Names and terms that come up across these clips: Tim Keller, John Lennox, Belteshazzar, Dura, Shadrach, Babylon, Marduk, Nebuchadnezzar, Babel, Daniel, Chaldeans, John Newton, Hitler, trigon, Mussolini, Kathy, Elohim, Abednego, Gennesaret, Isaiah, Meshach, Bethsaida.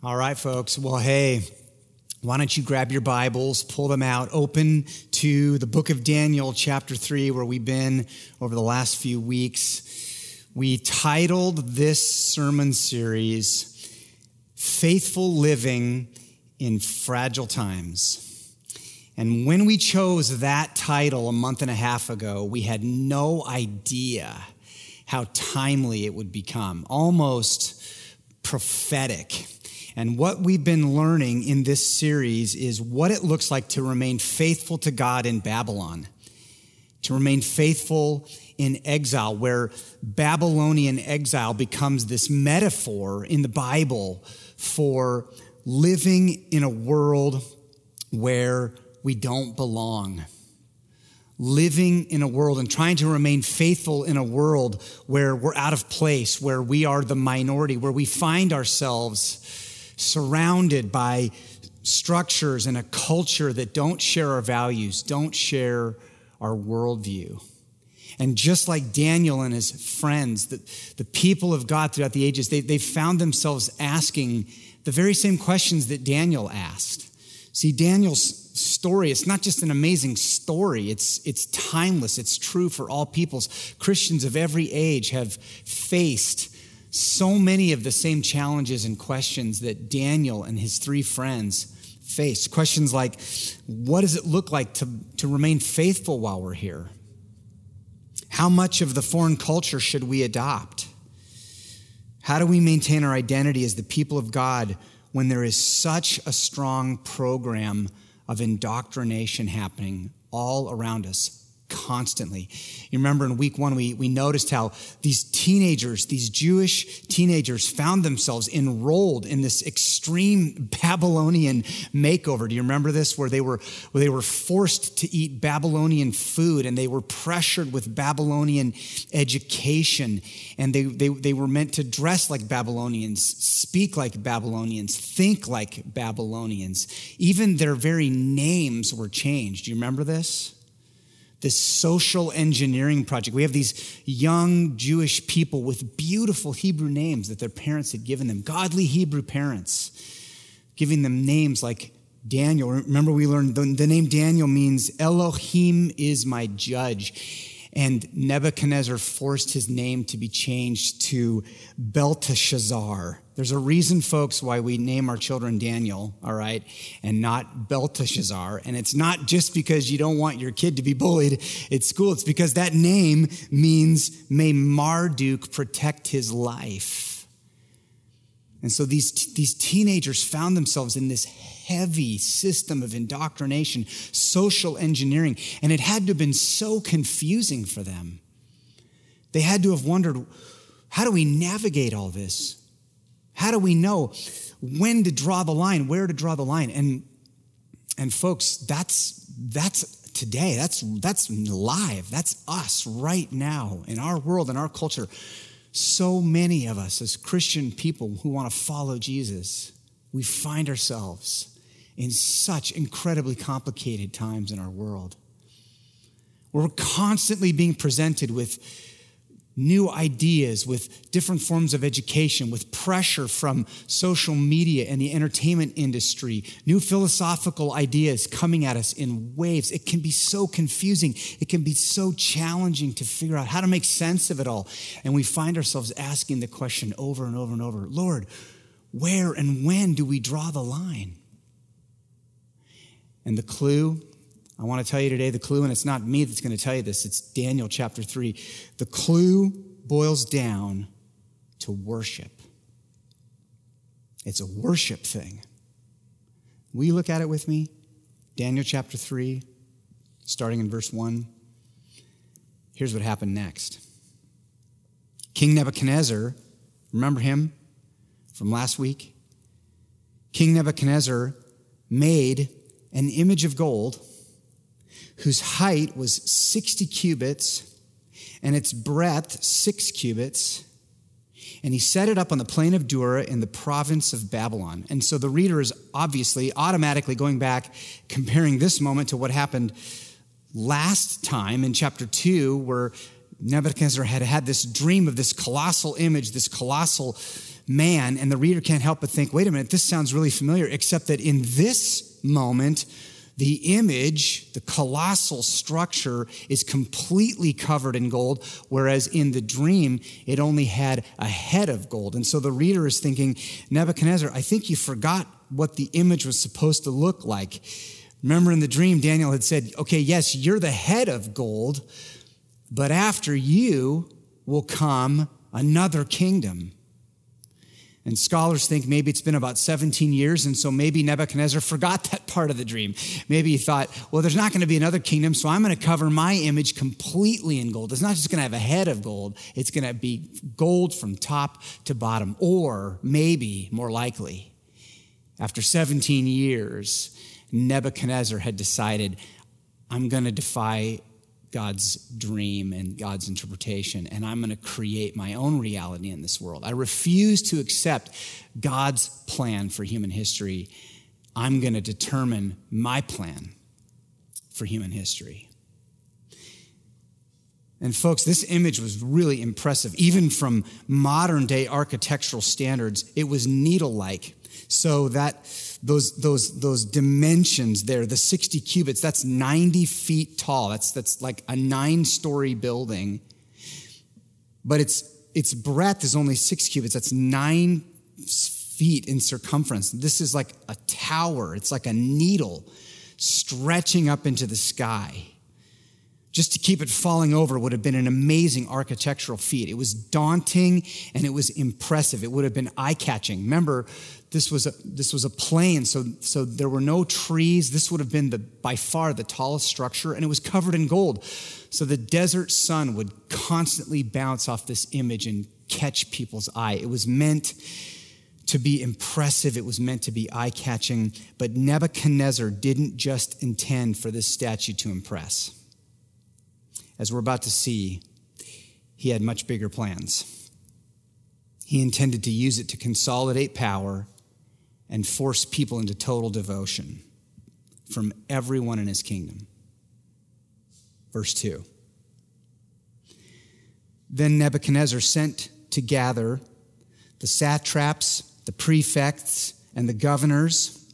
All right, folks. Well, hey, why don't you grab your Bibles, pull them out, open to the book of Daniel, chapter 3, where we've been over the last few weeks. We titled this sermon series, Faithful Living in Fragile Times. And when we chose that title a month and a half ago, we had no idea how timely it would become, almost prophetic. And what we've been learning in this series is what it looks like to remain faithful to God in Babylon, to remain faithful in exile, where Babylonian exile becomes this metaphor in the Bible for living in a world where we don't belong, living in a world and trying to remain faithful in a world where we're out of place, where we are the minority, where we find ourselves surrounded by structures and a culture that don't share our values, don't share our worldview. And just like Daniel and his friends, the people of God throughout the ages, they found themselves asking the very same questions that Daniel asked. See, Daniel's story, it's not just an amazing story, it's timeless, it's true for all peoples. Christians of every age have faced so many of the same challenges and questions that Daniel and his three friends faced. Questions like, what does it look like to remain faithful while we're here? How much of the foreign culture should we adopt? How do we maintain our identity as the people of God when there is such a strong program of indoctrination happening all around us? Constantly. You remember in week one, we noticed how these Jewish teenagers found themselves enrolled in this extreme Babylonian makeover. Do you remember this? Where they were forced to eat Babylonian food, and they were pressured with Babylonian education, and they were meant to dress like Babylonians, speak like Babylonians, think like Babylonians. Even their very names were changed. Do you remember this? This social engineering project. We have these young Jewish people with beautiful Hebrew names that their parents had given them, godly Hebrew parents, giving them names like Daniel. Remember, we learned the name Daniel means Elohim is my judge. And Nebuchadnezzar forced his name to be changed to Belteshazzar. There's a reason, folks, why we name our children Daniel, all right, and not Belteshazzar. And it's not just because you don't want your kid to be bullied at school. It's because that name means may Marduk protect his life. And so these teenagers found themselves in this heavy system of indoctrination, social engineering, and it had to have been so confusing for them. They had to have wondered, how do we navigate all this? How do we know when to draw the line, where to draw the line? And folks, that's today. That's live. That's us right now in our world, in our culture. So many of us as Christian people who want to follow Jesus, we find ourselves in such incredibly complicated times in our world. We're constantly being presented with new ideas, with different forms of education, with pressure from social media and the entertainment industry, new philosophical ideas coming at us in waves. It can be so confusing. It can be so challenging to figure out how to make sense of it all. And we find ourselves asking the question over and over and over, Lord, where and when do we draw the line? And the clue, I want to tell you today the clue, and it's not me that's going to tell you this, it's Daniel chapter 3. The clue boils down to worship. It's a worship thing. Will you look at it with me? Daniel chapter 3, starting in verse 1. Here's what happened next. King Nebuchadnezzar, remember him from last week? King Nebuchadnezzar made an image of gold whose height was 60 cubits and its breadth 6 cubits. And he set it up on the plain of Dura in the province of Babylon. And so the reader is obviously automatically going back, comparing this moment to what happened last time in chapter 2, where Nebuchadnezzar had this dream of this colossal image, this colossal man, and the reader can't help but think, wait a minute, this sounds really familiar, except that in this moment, the image, the colossal structure, is completely covered in gold, whereas in the dream, it only had a head of gold. And so the reader is thinking, Nebuchadnezzar, I think you forgot what the image was supposed to look like. Remember in the dream, Daniel had said, okay, yes, you're the head of gold, but after you will come another kingdom. And scholars think maybe it's been about 17 years, and so maybe Nebuchadnezzar forgot that part of the dream. Maybe he thought, well, there's not going to be another kingdom, so I'm going to cover my image completely in gold. It's not just going to have a head of gold. It's going to be gold from top to bottom, or maybe, more likely, after 17 years, Nebuchadnezzar had decided, I'm going to defy God's dream and God's interpretation, and I'm going to create my own reality in this world. I refuse to accept God's plan for human history. I'm going to determine my plan for human history. And folks, this image was really impressive. Even from modern day architectural standards, it was needle-like. So that those dimensions there, the 60 cubits, that's 90 feet tall. That's like a 9-story building. But its breadth is only 6 cubits. That's 9 feet in circumference. This is like a tower. It's like a needle stretching up into the sky. Just to keep it falling over would have been an amazing architectural feat. It was daunting and it was impressive. It would have been eye-catching. Remember, this was a plain, so there were no trees. This would have been by far the tallest structure, and it was covered in gold. So the desert sun would constantly bounce off this image and catch people's eye. It was meant to be impressive. It was meant to be eye-catching. But Nebuchadnezzar didn't just intend for this statue to impress. As we're about to see, he had much bigger plans. He intended to use it to consolidate power and force people into total devotion from everyone in his kingdom. Verse 2. Then Nebuchadnezzar sent to gather the satraps, the prefects, and the governors,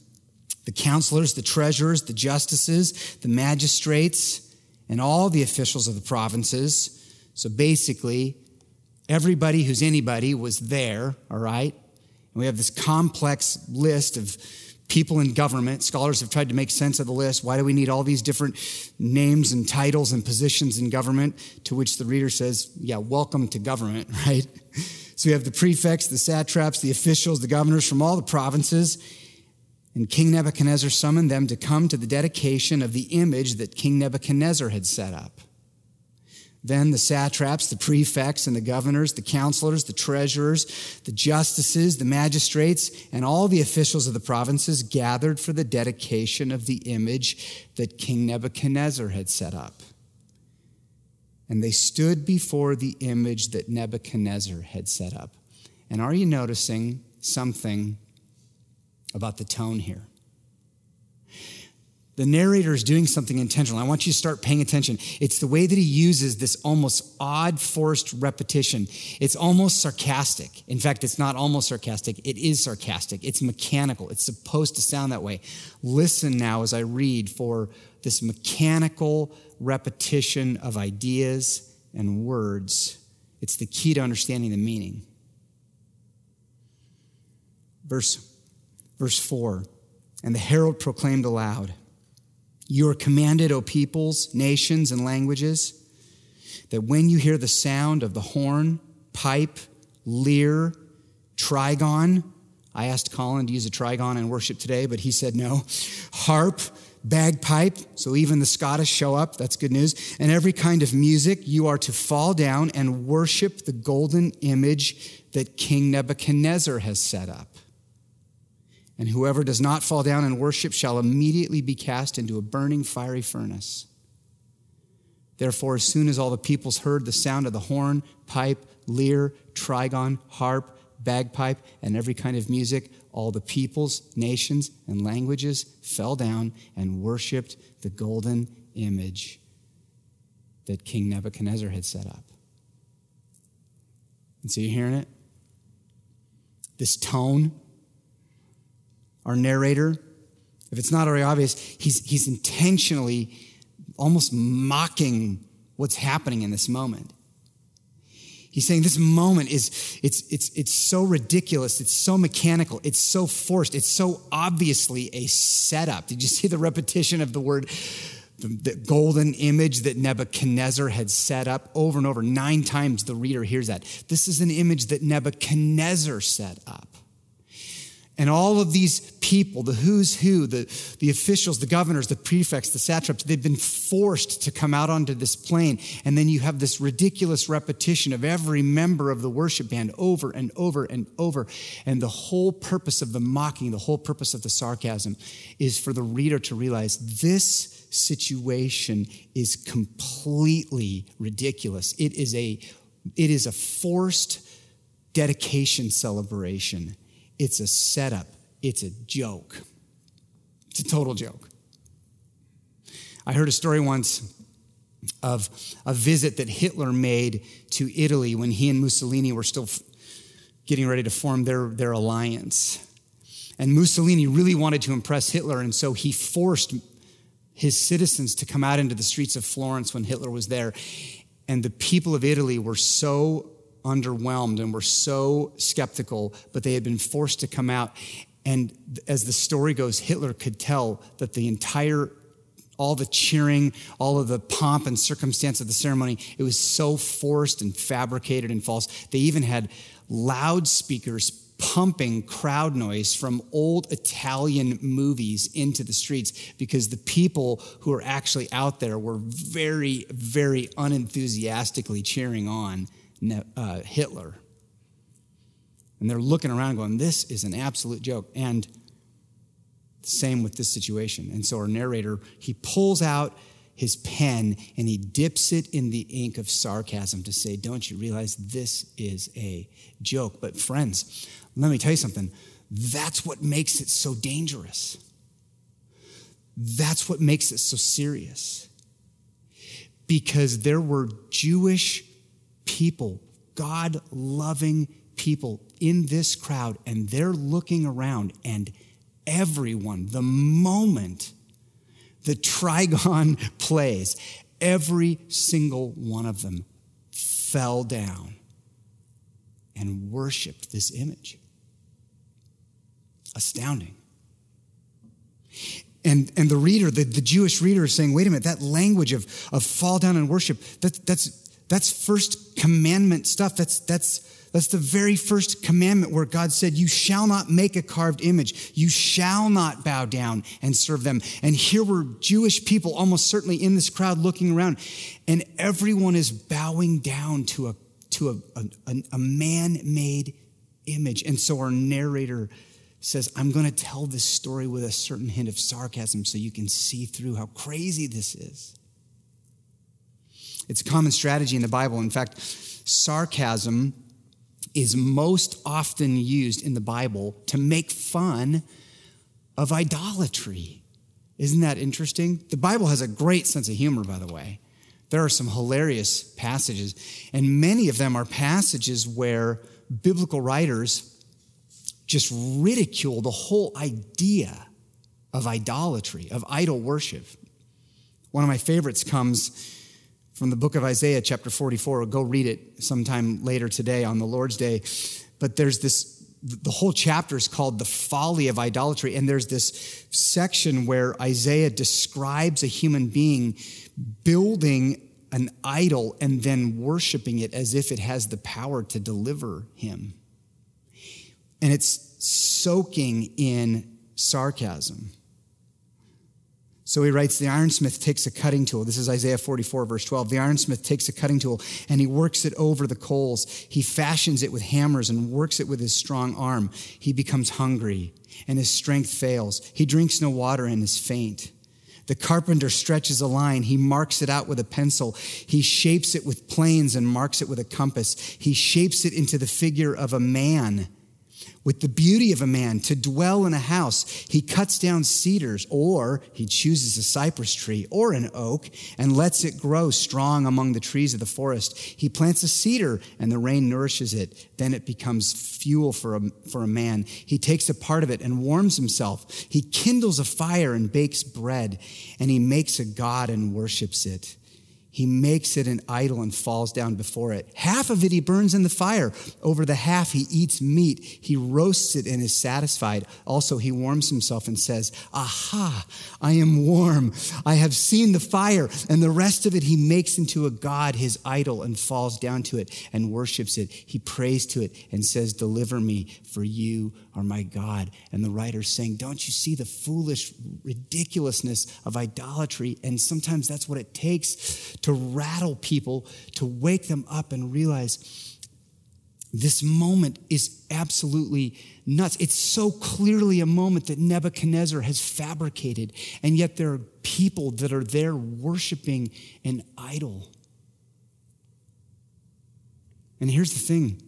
the counselors, the treasurers, the justices, the magistrates, and all the officials of the provinces. So basically, everybody who's anybody was there, all right? And we have this complex list of people in government. Scholars have tried to make sense of the list. Why do we need all these different names and titles and positions in government? To which the reader says, yeah, welcome to government, right? So we have the prefects, the satraps, the officials, the governors from all the provinces. And King Nebuchadnezzar summoned them to come to the dedication of the image that King Nebuchadnezzar had set up. Then the satraps, the prefects, and the governors, the counselors, the treasurers, the justices, the magistrates, and all the officials of the provinces gathered for the dedication of the image that King Nebuchadnezzar had set up. And they stood before the image that Nebuchadnezzar had set up. And are you noticing something about the tone here? The narrator is doing something intentional. I want you to start paying attention. It's the way that he uses this almost odd forced repetition. It's almost sarcastic. In fact, it's not almost sarcastic. It is sarcastic. It's mechanical. It's supposed to sound that way. Listen now as I read for this mechanical repetition of ideas and words. It's the key to understanding the meaning. Verse 4, and the herald proclaimed aloud, "You are commanded, O peoples, nations, and languages, that when you hear the sound of the horn, pipe, lyre, trigon," I asked Colin to use a trigon in worship today, but he said no, "harp, bagpipe," so even the Scottish show up, that's good news, "and every kind of music, you are to fall down and worship the golden image that King Nebuchadnezzar has set up. And whoever does not fall down and worship shall immediately be cast into a burning fiery furnace. Therefore, as soon as all the peoples heard the sound of the horn, pipe, lyre, trigon, harp, bagpipe, and every kind of music, all the peoples, nations, and languages fell down and worshiped the golden image that King Nebuchadnezzar had set up." And so you're hearing it? this tone. Our narrator, if it's not already obvious, he's intentionally almost mocking what's happening in this moment. He's saying this moment is it's so ridiculous, it's so mechanical, it's so forced, it's so obviously a setup. Did you see the repetition of the word, the golden image that Nebuchadnezzar had set up over and over? 9 times the reader hears that. This is an image that Nebuchadnezzar set up. And all of these people, the who's who, the officials, the governors, the prefects, the satraps, they've been forced to come out onto this plain. And then you have this ridiculous repetition of every member of the worship band over and over and over. And the whole purpose of the mocking, the whole purpose of the sarcasm is for the reader to realize this situation is completely ridiculous. It is a forced dedication celebration. It's a setup. It's a joke. It's a total joke. I heard a story once of a visit that Hitler made to Italy when he and Mussolini were still getting ready to form their alliance. And Mussolini really wanted to impress Hitler, and so he forced his citizens to come out into the streets of Florence when Hitler was there. And the people of Italy were so underwhelmed and were so skeptical, but they had been forced to come out. And as the story goes, Hitler could tell that all the cheering, all of the pomp and circumstance of the ceremony, it was so forced and fabricated and false. They even had loudspeakers pumping crowd noise from old Italian movies into the streets because the people who were actually out there were very, very unenthusiastically cheering on Hitler. And they're looking around going, this is an absolute joke. And same with this situation. And so our narrator, he pulls out his pen and he dips it in the ink of sarcasm to say, don't you realize this is a joke? But friends, let me tell you something. That's what makes it so dangerous. That's what makes it so serious. Because there were Jewish people, God-loving people in this crowd, and they're looking around, and everyone, the moment the trigon plays, every single one of them fell down and worshiped this image. Astounding. And the reader, the Jewish reader is saying, wait a minute, that language of fall down and worship, that's first commandment stuff. That's the very first commandment where God said, you shall not make a carved image. You shall not bow down and serve them. And here were Jewish people almost certainly in this crowd looking around, and everyone is bowing down to a man-made image. And so our narrator says, I'm going to tell this story with a certain hint of sarcasm so you can see through how crazy this is. It's a common strategy in the Bible. In fact, sarcasm is most often used in the Bible to make fun of idolatry. Isn't that interesting? The Bible has a great sense of humor, by the way. There are some hilarious passages, and many of them are passages where biblical writers just ridicule the whole idea of idolatry, of idol worship. One of my favorites comes from the book of Isaiah, chapter 44. Go read it sometime later today on the Lord's Day. But there's the whole chapter is called The Folly of Idolatry. And there's this section where Isaiah describes a human being building an idol and then worshiping it as if it has the power to deliver him. And it's soaking in sarcasm. So he writes, the ironsmith takes a cutting tool. This is Isaiah 44, verse 12. The ironsmith takes a cutting tool and he works it over the coals. He fashions it with hammers and works it with his strong arm. He becomes hungry and his strength fails. He drinks no water and is faint. The carpenter stretches a line. He marks it out with a pencil. He shapes it with planes and marks it with a compass. He shapes it into the figure of a man. with the beauty of a man to dwell in a house. He cuts down cedars, or he chooses a cypress tree or an oak and lets it grow strong among the trees of the forest. He plants a cedar and the rain nourishes it. Then it becomes fuel for a man. He takes a part of it and warms himself. He kindles a fire and bakes bread, and he makes a god and worships it. He makes it an idol and falls down before it. Half of it he burns in the fire. Over the half he eats meat. He roasts it and is satisfied. Also he warms himself and says, "Aha, I am warm. I have seen the fire." And the rest of it he makes into a god, his idol, and falls down to it and worships it. He prays to it and says, "Deliver me, for you are my God." And the writer's saying, don't you see the foolish ridiculousness of idolatry? And sometimes that's what it takes to rattle people, to wake them up and realize this moment is absolutely nuts. It's so clearly a moment that Nebuchadnezzar has fabricated, and yet there are people that are there worshiping an idol. And here's the thing,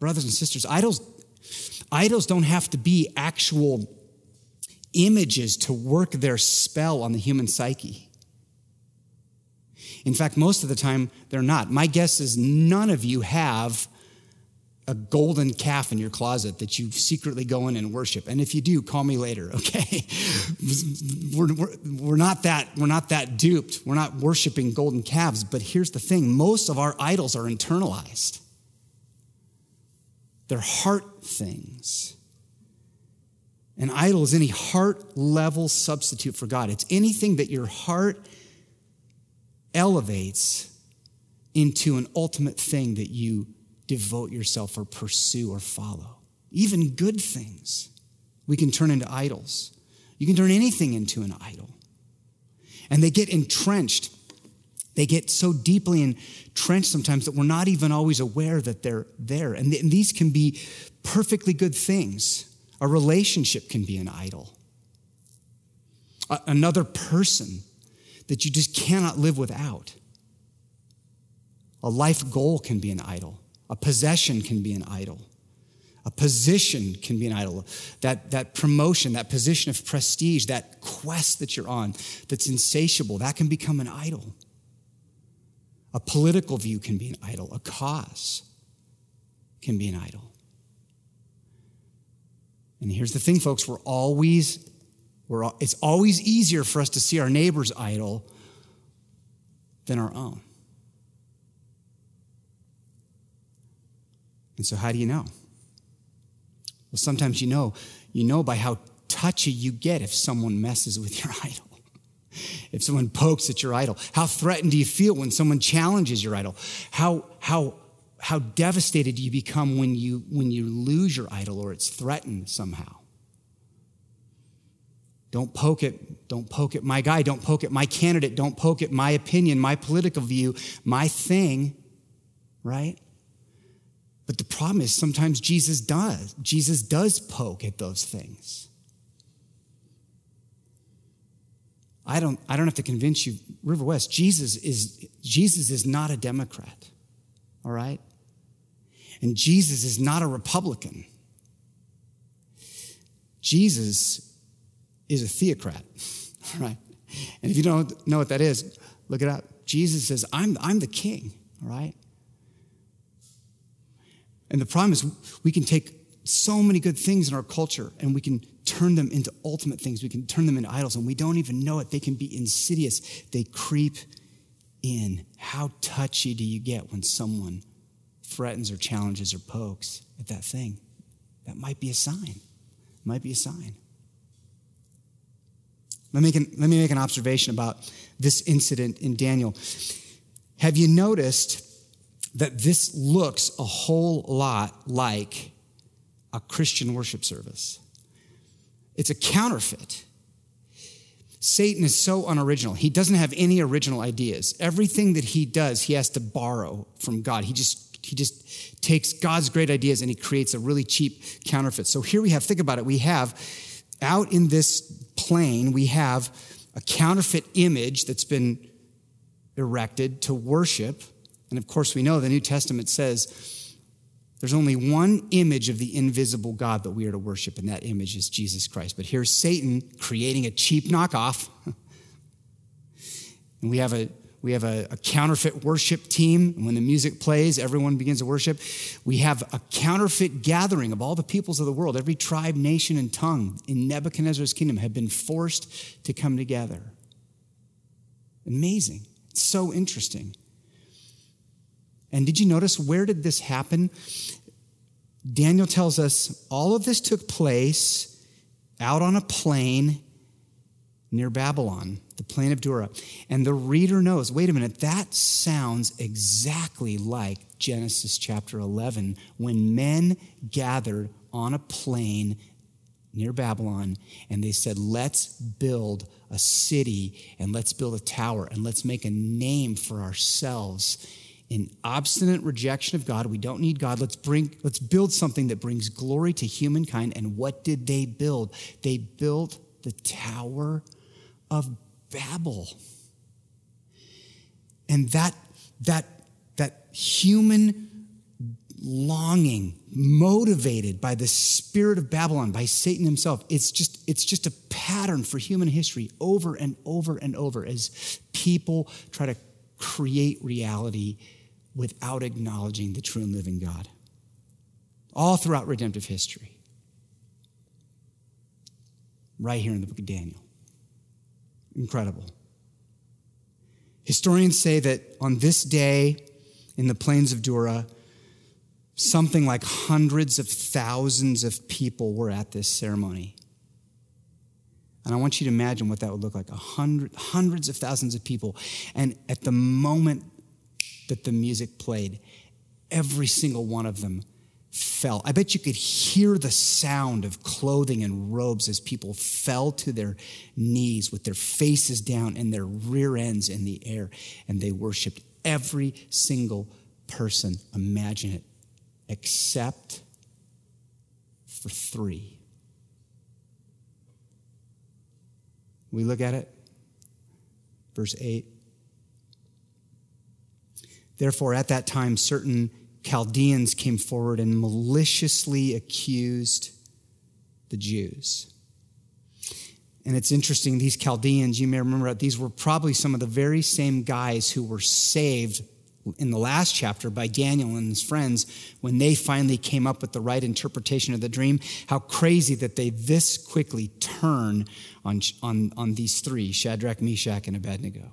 brothers and sisters, idols don't have to be actual images to work their spell on the human psyche. In fact, most of the time, they're not. My guess is none of you have a golden calf in your closet that you secretly go in and worship. And if you do, call me later, okay? We're not that duped. We're not worshiping golden calves. But here's the thing. Most of our idols are internalized. They're heart things. An idol is any heart-level substitute for God. It's anything that your heart elevates into an ultimate thing that you devote yourself or pursue or follow. Even good things we can turn into idols. You can turn anything into an idol. And they get entrenched. They get so deeply entrenched sometimes that we're not even always aware that they're there. And these can be perfectly good things. A relationship can be an idol. Another person that you just cannot live without. A life goal can be an idol. A possession can be an idol. A position can be an idol. That promotion, that position of prestige, that quest that you're on that's insatiable, that can become an idol. A political view can be an idol. A cause can be an idol. And here's the thing, folks, it's always easier for us to see our neighbor's idol than our own. And so how do you know? Well, sometimes you know by how touchy you get if someone messes with your idol. If someone pokes at your idol. How threatened do you feel when someone challenges your idol? How devastated do you become when you lose your idol or it's threatened somehow? Don't poke at my guy, don't poke at my candidate, don't poke at my opinion, my political view, my thing, right? But the problem is sometimes Jesus does poke at those things. I don't have to convince you, River West, Jesus is not a Democrat, all right? And Jesus is not a Republican. Jesus is a theocrat, right? And if you don't know what that is, look it up. Jesus says, I'm the king, right? And the problem is we can take so many good things in our culture and we can turn them into ultimate things. We can turn them into idols and we don't even know it. They can be insidious. They creep in. How touchy do you get when someone threatens or challenges or pokes at that thing? That might be a sign. Might be a sign. Let me make an observation about this incident in Daniel. Have you noticed that this looks a whole lot like a Christian worship service? It's a counterfeit. Satan is so unoriginal. He doesn't have any original ideas. Everything that he does, he has to borrow from God. He just takes God's great ideas and he creates a really cheap counterfeit. So here we have, think about it, we have out in this plane, we have a counterfeit image that's been erected to worship. And of course, we know the New Testament says There's only one image of the invisible God that we are to worship, and that image is Jesus Christ. But here's Satan creating a cheap knockoff. And we have a counterfeit worship team. And when the music plays, everyone begins to worship. We have a counterfeit gathering of all the peoples of the world. Every tribe, nation, and tongue in Nebuchadnezzar's kingdom have been forced to come together. Amazing. It's so interesting. And did you notice, where did this happen? Daniel tells us all of this took place out on a plain near Babylon, the plain of Dura. And the reader knows, wait a minute, that sounds exactly like Genesis chapter 11, when men gathered on a plain near Babylon, and they said, let's build a city, and let's build a tower, and let's make a name for ourselves. In obstinate rejection of God, we don't need God. Let's build something that brings glory to humankind. And what did they build? They built the Tower of Babel. And that human longing, motivated by the spirit of Babylon, by Satan himself, it's just a pattern for human history over and over and over as people try to create reality without acknowledging the true and living God, all throughout redemptive history. Right here in the book of Daniel. Incredible. Historians say that on this day in the plains of Dura, something like hundreds of thousands of people were at this ceremony. And I want you to imagine what that would look like. Hundreds of thousands of people. And at the moment that the music played, every single one of them fell. I bet you could hear the sound of clothing and robes as people fell to their knees with their faces down and their rear ends in the air. And they worshiped every single person. Imagine it. Except for three. We look at it. Verse 8. Therefore, at that time, certain Chaldeans came forward and maliciously accused the Jews. And it's interesting, these Chaldeans, you may remember, these were probably some of the very same guys who were saved in the last chapter by Daniel and his friends when they finally came up with the right interpretation of the dream. How crazy that they this quickly turn on these three, Shadrach, Meshach, and Abednego.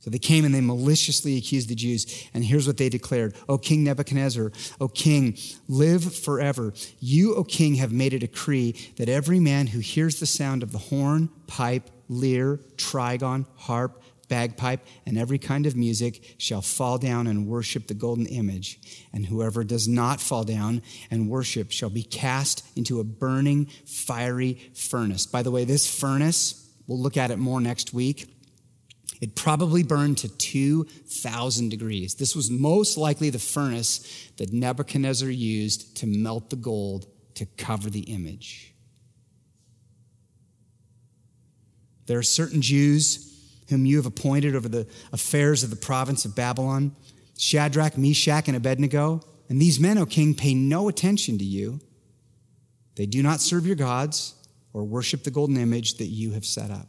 So they came and they maliciously accused the Jews, and here's what they declared. O King Nebuchadnezzar, O king, live forever. You, O king, have made a decree that every man who hears the sound of the horn, pipe, lyre, trigon, harp, bagpipe, and every kind of music shall fall down and worship the golden image. And whoever does not fall down and worship shall be cast into a burning, fiery furnace. By the way, this furnace, we'll look at it more next week. It probably burned to 2,000 degrees. This was most likely the furnace that Nebuchadnezzar used to melt the gold to cover the image. There are certain Jews whom you have appointed over the affairs of the province of Babylon, Shadrach, Meshach, and Abednego. And these men, O king, pay no attention to you. They do not serve your gods or worship the golden image that you have set up.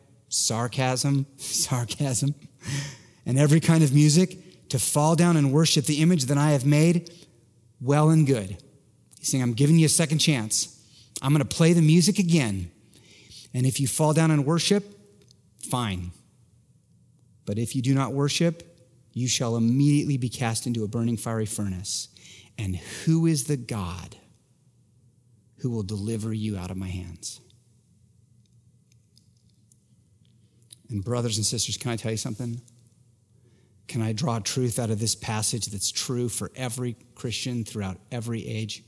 sarcasm, and every kind of music, to fall down and worship the image that I have made, well and good. He's saying, I'm giving you a second chance. I'm going to play the music again. And if you fall down and worship, fine. But if you do not worship, you shall immediately be cast into a burning fiery furnace. And who is the God who will deliver you out of my hands? And brothers and sisters, can I tell you something? Can I draw truth out of this passage that's true for every Christian throughout every age?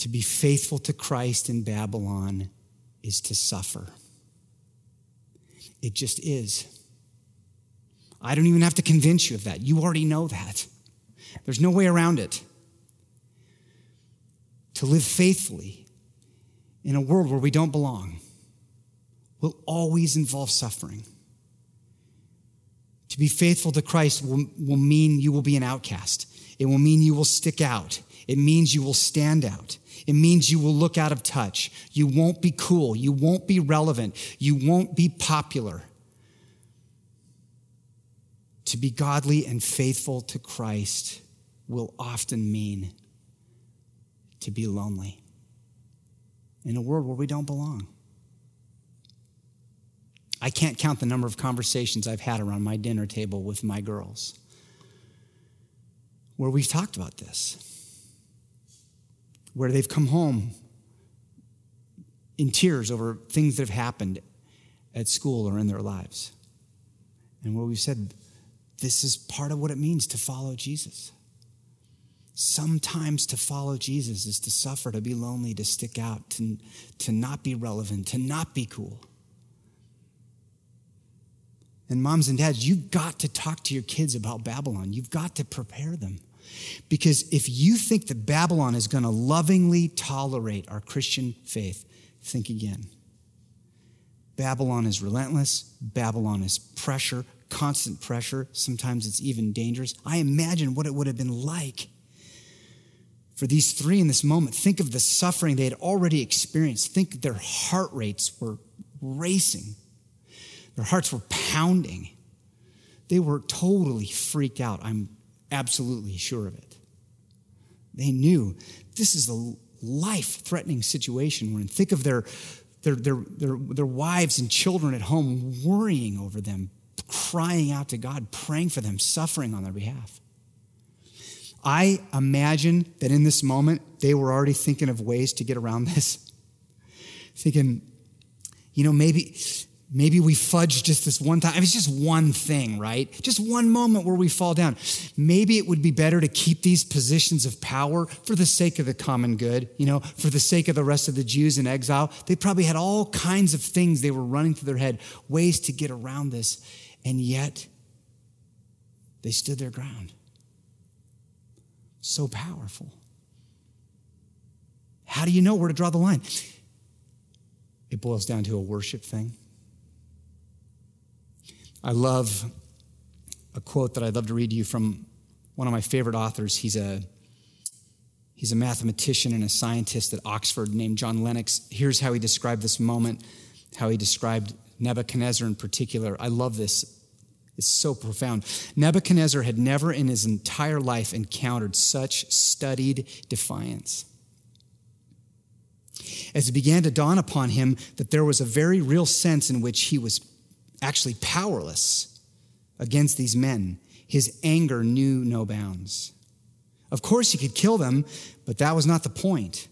To be faithful to Christ in Babylon is to suffer. It just is. I don't even have to convince you of that. You already know that. There's no way around it. To live faithfully in a world where we don't belong will always involve suffering. To be faithful to Christ will mean you will be an outcast. It will mean you will stick out. It means you will stand out. It means you will look out of touch. You won't be cool. You won't be relevant. You won't be popular. To be godly and faithful to Christ will often mean to be lonely in a world where we don't belong. I can't count the number of conversations I've had around my dinner table with my girls where we've talked about this, where they've come home in tears over things that have happened at school or in their lives, and where we've said, this is part of what it means to follow Jesus. Sometimes to follow Jesus is to suffer, to be lonely, to stick out, to not be relevant, to not be cool. And moms and dads, you've got to talk to your kids about Babylon. You've got to prepare them. Because if you think that Babylon is going to lovingly tolerate our Christian faith, think again. Babylon is relentless. Babylon is pressure. Constant pressure, sometimes it's even dangerous. I imagine what it would have been like for these three in this moment. Think of the suffering they had already experienced. Think their heart rates were racing. Their hearts were pounding. They were totally freaked out. I'm absolutely sure of it. They knew this is a life-threatening situation we're in. Think of their wives and children at home worrying over them, crying out to God, praying for them, suffering on their behalf. I imagine that in this moment, they were already thinking of ways to get around this. Thinking, you know, maybe we fudged just this one time. It was just one thing, right? Just one moment where we fall down. Maybe it would be better to keep these positions of power for the sake of the common good, you know, for the sake of the rest of the Jews in exile. They probably had all kinds of things they were running through their head, ways to get around this. And yet, they stood their ground. So powerful. How do you know where to draw the line? It boils down to a worship thing. I love a quote that I'd love to read to you from one of my favorite authors. He's a mathematician and a scientist at Oxford named John Lennox. Here's how he described this moment, how he described Nebuchadnezzar in particular. I love this. It's so profound. Nebuchadnezzar had never in his entire life encountered such studied defiance. As it began to dawn upon him that there was a very real sense in which he was actually powerless against these men, his anger knew no bounds. Of course, he could kill them, but that was not the point.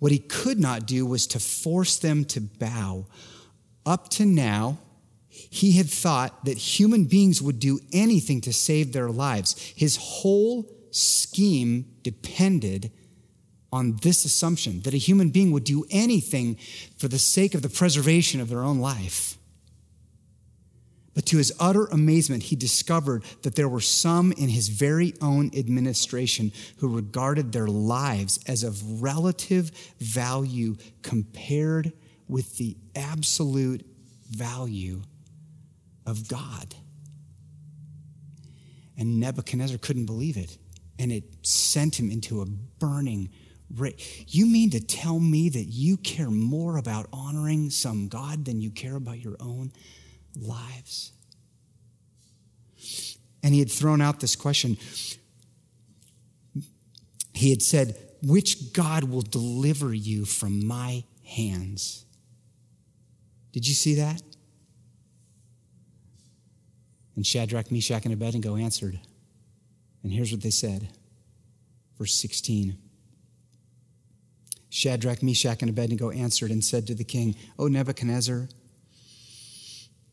What he could not do was to force them to bow. Up to now, he had thought that human beings would do anything to save their lives. His whole scheme depended on this assumption that a human being would do anything for the sake of the preservation of their own life. But to his utter amazement, he discovered that there were some in his very own administration who regarded their lives as of relative value compared with the absolute value of God. And Nebuchadnezzar couldn't believe it. And it sent him into a burning rage. You mean to tell me that you care more about honoring some God than you care about your own lives? And he had thrown out this question. He had said, which God will deliver you from my hands? Did you see that? And Shadrach, Meshach, and Abednego answered. And here's what they said. Verse 16. Shadrach, Meshach, and Abednego answered and said to the king, O Nebuchadnezzar,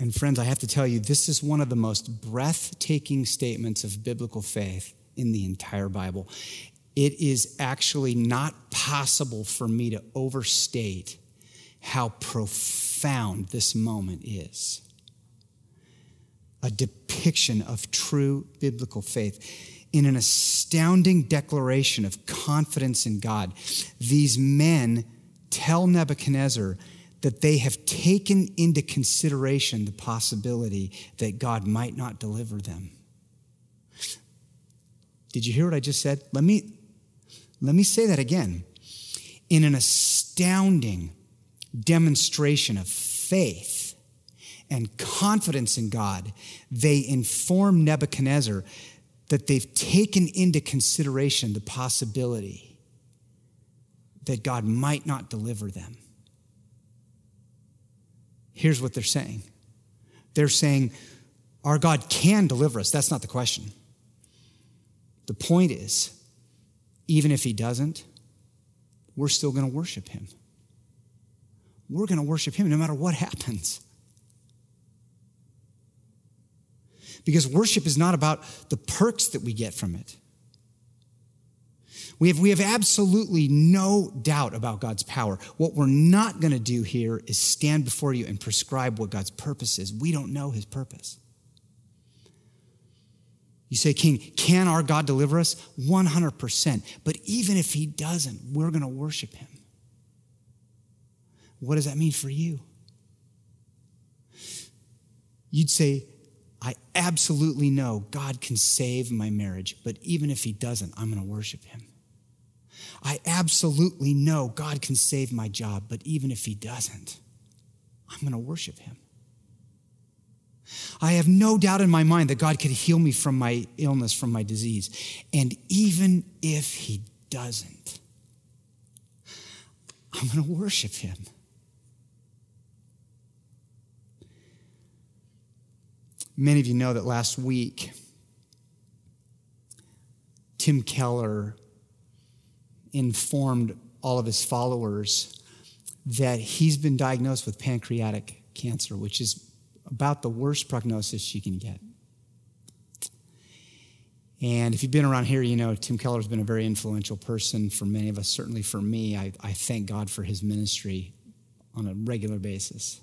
And friends, I have to tell you, this is one of the most breathtaking statements of biblical faith in the entire Bible. It is actually not possible for me to overstate how profound this moment is. A depiction of true biblical faith in an astounding declaration of confidence in God. These men tell Nebuchadnezzar that they have taken into consideration the possibility that God might not deliver them. Did you hear what I just said? Let me say that again. In an astounding demonstration of faith and confidence in God, they inform Nebuchadnezzar that they've taken into consideration the possibility that God might not deliver them. Here's what they're saying. They're saying, our God can deliver us. That's not the question. The point is, even if he doesn't, we're still going to worship him. We're going to worship him no matter what happens. Because worship is not about the perks that we get from it. We have absolutely no doubt about God's power. What we're not going to do here is stand before you and prescribe what God's purpose is. We don't know his purpose. You say, King, can our God deliver us? 100%. But even if he doesn't, we're going to worship him. What does that mean for you? You'd say, I absolutely know God can save my marriage, but even if he doesn't, I'm going to worship him. I absolutely know God can save my job, but even if he doesn't, I'm going to worship him. I have no doubt in my mind that God could heal me from my illness, from my disease. And even if he doesn't, I'm going to worship him. Many of you know that last week, Tim Keller informed all of his followers that he's been diagnosed with pancreatic cancer, which is about the worst prognosis you can get. And if you've been around here, you know Tim Keller's been a very influential person for many of us, certainly for me. I thank God for his ministry on a regular basis.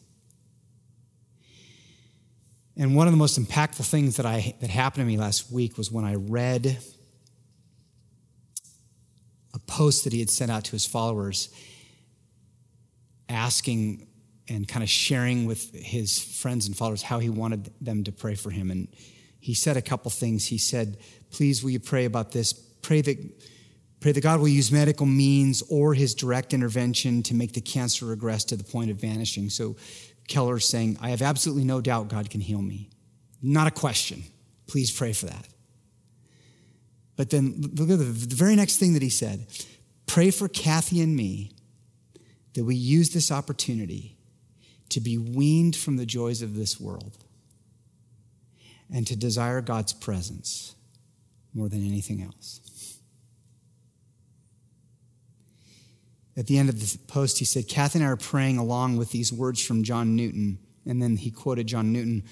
And one of the most impactful things that happened to me last week was when I read a post that he had sent out to his followers asking and kind of sharing with his friends and followers how he wanted them to pray for him. And he said a couple things. He said, please, will you pray about this? Pray that God will use medical means or his direct intervention to make the cancer regress to the point of vanishing. So Keller's saying, I have absolutely no doubt God can heal me. Not a question. Please pray for that. But then look at the very next thing that he said. Pray for Kathy and me that we use this opportunity to be weaned from the joys of this world and to desire God's presence more than anything else. At the end of the post, he said, Kathy and I are praying along with these words from John Newton. And then he quoted John Newton.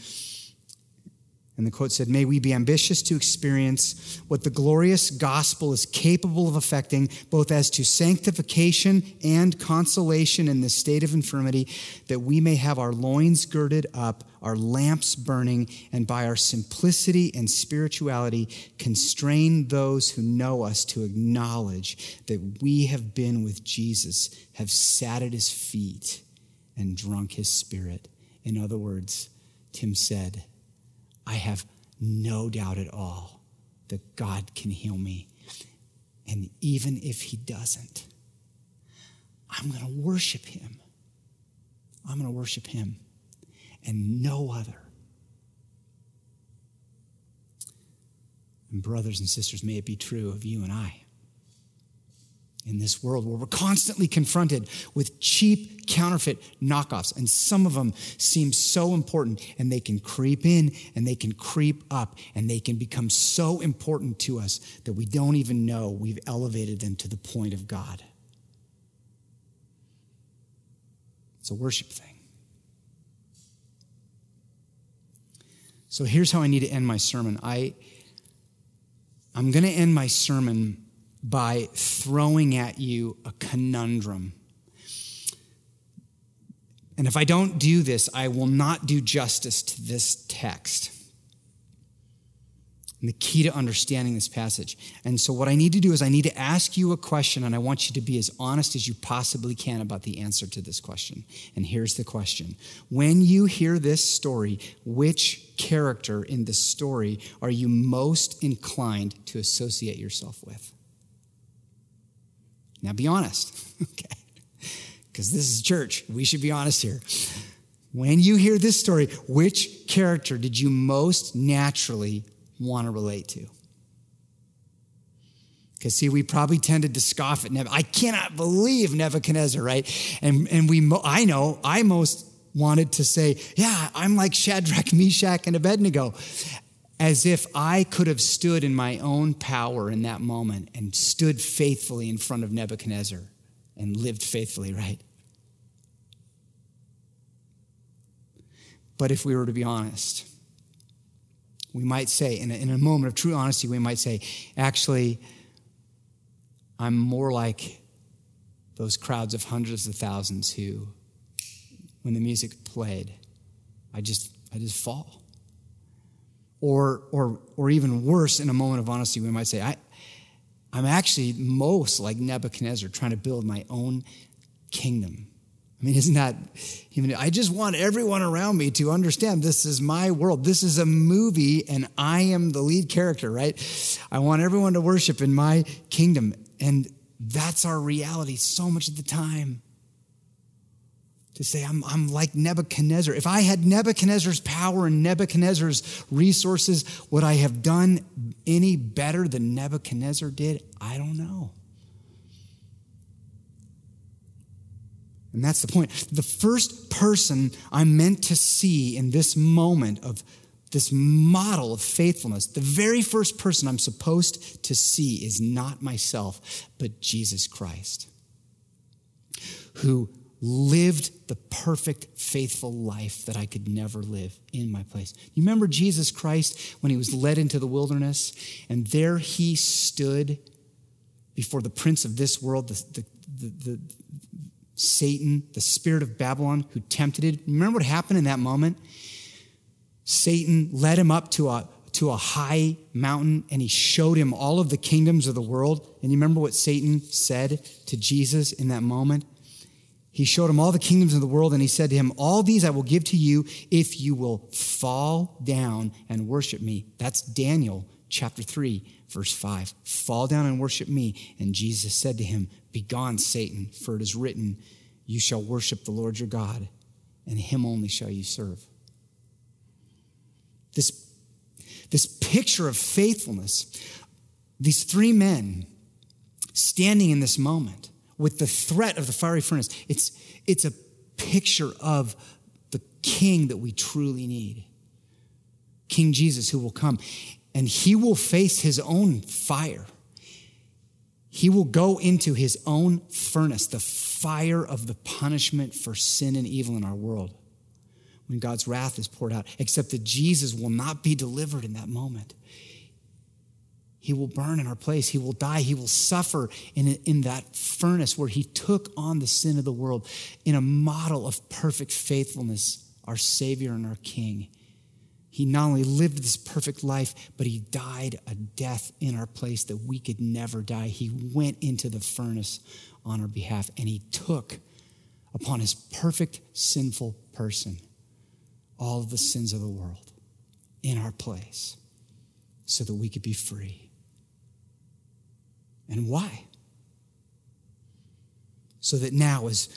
And the quote said, may we be ambitious to experience what the glorious gospel is capable of effecting, both as to sanctification and consolation in this state of infirmity, that we may have our loins girded up, our lamps burning, and by our simplicity and spirituality constrain those who know us to acknowledge that we have been with Jesus, have sat at his feet, and drunk his spirit. In other words, Tim said, I have no doubt at all that God can heal me. And even if he doesn't, I'm going to worship him. I'm going to worship him and no other. And brothers and sisters, may it be true of you and I. In this world where we're constantly confronted with cheap counterfeit knockoffs, and some of them seem so important, and they can creep in and they can creep up and they can become so important to us that we don't even know we've elevated them to the point of God. It's a worship thing. So here's how I need to end my sermon. I'm going to end my sermon by throwing at you a conundrum. And if I don't do this, I will not do justice to this text and the key to understanding this passage. And so what I need to do is I need to ask you a question, and I want you to be as honest as you possibly can about the answer to this question. And here's the question. When you hear this story, which character in the story are you most inclined to associate yourself with? Now be honest, okay? Because this is church. We should be honest here. When you hear this story, which character did you most naturally want to relate to? Because see, we probably tended to scoff at Nebuchadnezzar. I cannot believe Nebuchadnezzar, right? I most wanted to say, yeah, I'm like Shadrach, Meshach, and Abednego. As if I could have stood in my own power in that moment and stood faithfully in front of Nebuchadnezzar and lived faithfully, right? But if we were to be honest, we might say, in a moment of true honesty, we might say, actually, I'm more like those crowds of hundreds of thousands who, when the music played, I just fall. Or even worse, in a moment of honesty, we might say, I'm actually most like Nebuchadnezzar trying to build my own kingdom. I mean, isn't that human? I just want everyone around me to understand this is my world. This is a movie, and I am the lead character, right? I want everyone to worship in my kingdom. And that's our reality so much of the time. To say, I'm like Nebuchadnezzar. If I had Nebuchadnezzar's power and Nebuchadnezzar's resources, would I have done any better than Nebuchadnezzar did? I don't know. And that's the point. The first person I'm meant to see in this moment of this model of faithfulness, the very first person I'm supposed to see is not myself, but Jesus Christ, who lived the perfect, faithful life that I could never live in my place. You remember Jesus Christ when he was led into the wilderness, and there he stood before the prince of this world, the Satan, the spirit of Babylon, who tempted him. Remember what happened in that moment? Satan led him up to a high mountain, and he showed him all of the kingdoms of the world. And you remember what Satan said to Jesus in that moment? He showed him all the kingdoms of the world, and he said to him, all these I will give to you if you will fall down and worship me. That's Daniel chapter 3, verse 5. Fall down and worship me. And Jesus said to him, begone, Satan, for it is written, you shall worship the Lord your God, and him only shall you serve. This picture of faithfulness, these three men standing in this moment, with the threat of the fiery furnace, it's a picture of the king that we truly need. King Jesus, who will come, and he will face his own fire. He will go into his own furnace, the fire of the punishment for sin and evil in our world, when God's wrath is poured out, except that Jesus will not be delivered in that moment. He will burn in our place. He will die. He will suffer in that furnace where he took on the sin of the world in a model of perfect faithfulness, our Savior and our King. He not only lived this perfect life, but he died a death in our place that we could never die. He went into the furnace on our behalf, and he took upon his perfect sinful person all of the sins of the world in our place so that we could be free. And why? So that now as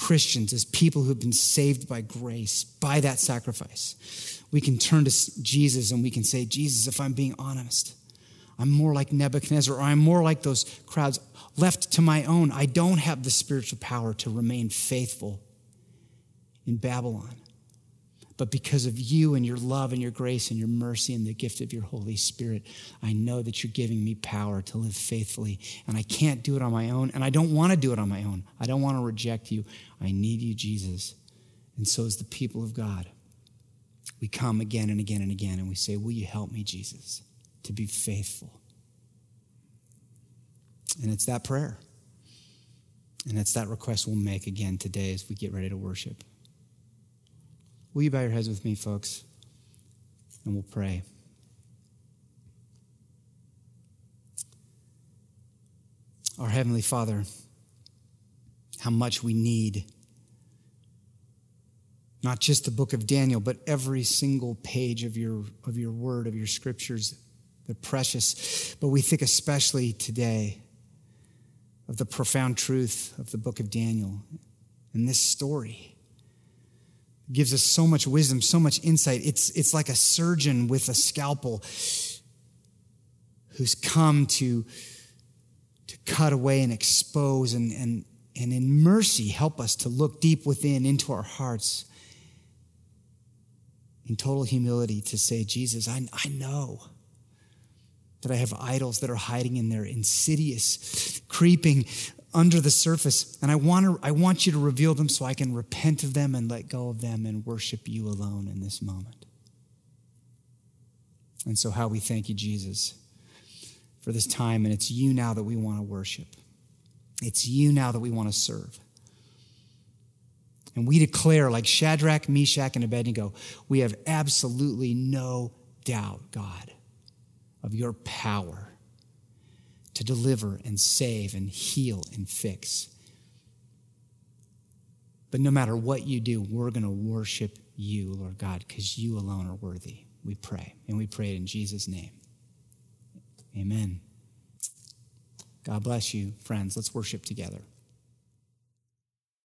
Christians, as people who've been saved by grace, by that sacrifice, we can turn to Jesus and we can say, Jesus, if I'm being honest, I'm more like Nebuchadnezzar, or I'm more like those crowds. Left to my own, I don't have the spiritual power to remain faithful in Babylon. But because of you and your love and your grace and your mercy and the gift of your Holy Spirit, I know that you're giving me power to live faithfully. And I can't do it on my own, and I don't want to do it on my own. I don't want to reject you. I need you, Jesus. And so as the people of God, we come again and again and again, and we say, will you help me, Jesus, to be faithful? And it's that prayer. And it's that request we'll make again today as we get ready to worship. Will you bow your heads with me, folks? And we'll pray. Our Heavenly Father, how much we need not just the book of Daniel, but every single page of your word, of your scriptures. They're precious. But we think especially today of the profound truth of the book of Daniel. And this story gives us so much wisdom, so much insight. It's like a surgeon with a scalpel who's come to cut away and expose and in mercy help us to look deep within into our hearts in total humility to say, Jesus, I know that I have idols that are hiding in there, insidious, creeping under the surface. And I want you to reveal them so I can repent of them and let go of them and worship you alone in this moment. And so how we thank you, Jesus, for this time. And it's you now that we want to worship. It's you now that we want to serve. And we declare, like Shadrach, Meshach, and Abednego, we have absolutely no doubt, God, of your power to deliver and save and heal and fix. But no matter what you do, we're going to worship you, Lord God, because you alone are worthy. We pray, and we pray it in Jesus' name. Amen. God bless you, friends. Let's worship together.